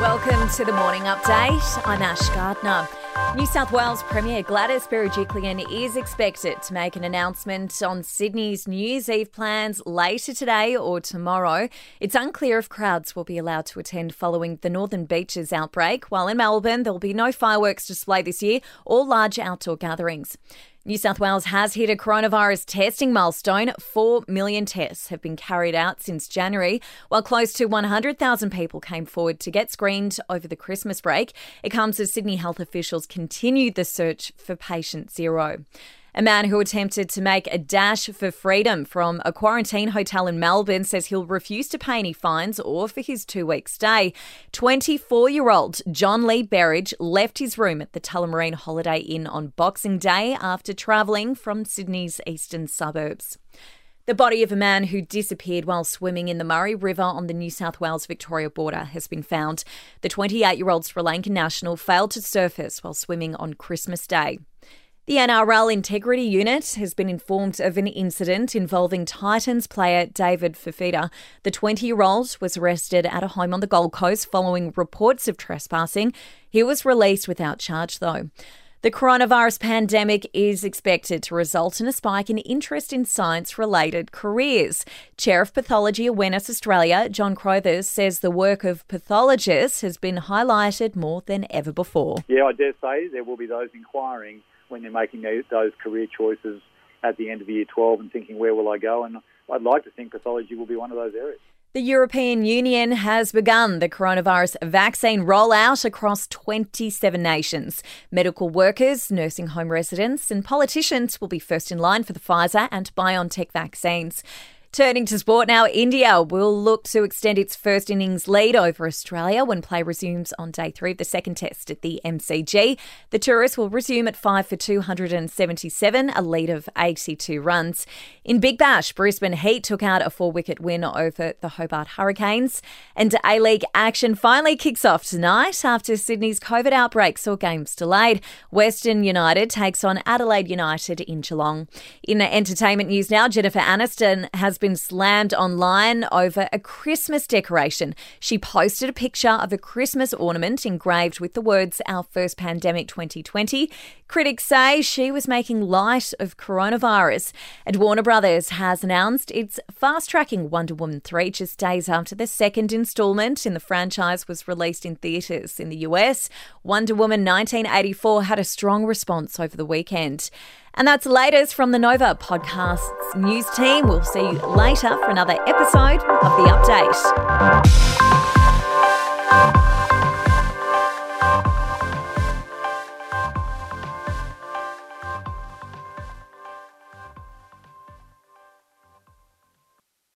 Welcome to the Morning Update. I'm Ash Gardner. New South Wales Premier Gladys Berejiklian is expected to make an announcement on Sydney's New Year's Eve plans later today or tomorrow. It's unclear if crowds will be allowed to attend following the Northern Beaches outbreak, while in Melbourne there will be no fireworks display this year or large outdoor gatherings. New South Wales has hit a coronavirus testing milestone. 4 million tests have been carried out since January, while close to 100,000 people came forward to get screened over the Christmas break. It comes as Sydney health officials continued the search for patient zero. A man who attempted to make a dash for freedom from a quarantine hotel in Melbourne says he'll refuse to pay any fines or for his 2-week stay. 24-year-old John Lee Berridge left his room at the Tullamarine Holiday Inn on Boxing Day after travelling from Sydney's eastern suburbs. The body of a man who disappeared while swimming in the Murray River on the New South Wales-Victoria border has been found. The 28-year-old Sri Lankan national failed to surface while swimming on Christmas Day. The NRL Integrity Unit has been informed of an incident involving Titans player David Fifita. The 20-year-old was arrested at a home on the Gold Coast following reports of trespassing. He was released without charge, though. The coronavirus pandemic is expected to result in a spike in interest in science-related careers. Chair of Pathology Awareness Australia, John Crothers, says the work of pathologists has been highlighted more than ever before. Yeah, I dare say there will be those inquiring when they're making those career choices at the end of year 12 and thinking, where will I go? And I'd like to think pathology will be one of those areas. The European Union has begun the coronavirus vaccine rollout across 27 nations. Medical workers, nursing home residents and politicians will be first in line for the Pfizer and BioNTech vaccines. Turning to sport now, India will look to extend its first innings lead over Australia when play resumes on day 3 of the second test at the MCG. The tourists will resume at 5 for 277, a lead of 82 runs. In Big Bash, Brisbane Heat took out a 4-wicket win over the Hobart Hurricanes. And A-League action finally kicks off tonight after Sydney's COVID outbreak saw games delayed. Western United takes on Adelaide United in Geelong. In entertainment news now, Jennifer Aniston has been slammed online over a Christmas decoration. She posted a picture of a Christmas ornament engraved with the words, "Our First Pandemic 2020. Critics say she was making light of coronavirus. And Warner Brothers has announced it's fast-tracking Wonder Woman 3 just days after the second instalment in the franchise was released in theatres in the US. Wonder Woman 1984 had a strong response over the weekend. And that's the latest from the Nova Podcasts news team. We'll see you later for another episode of The Update.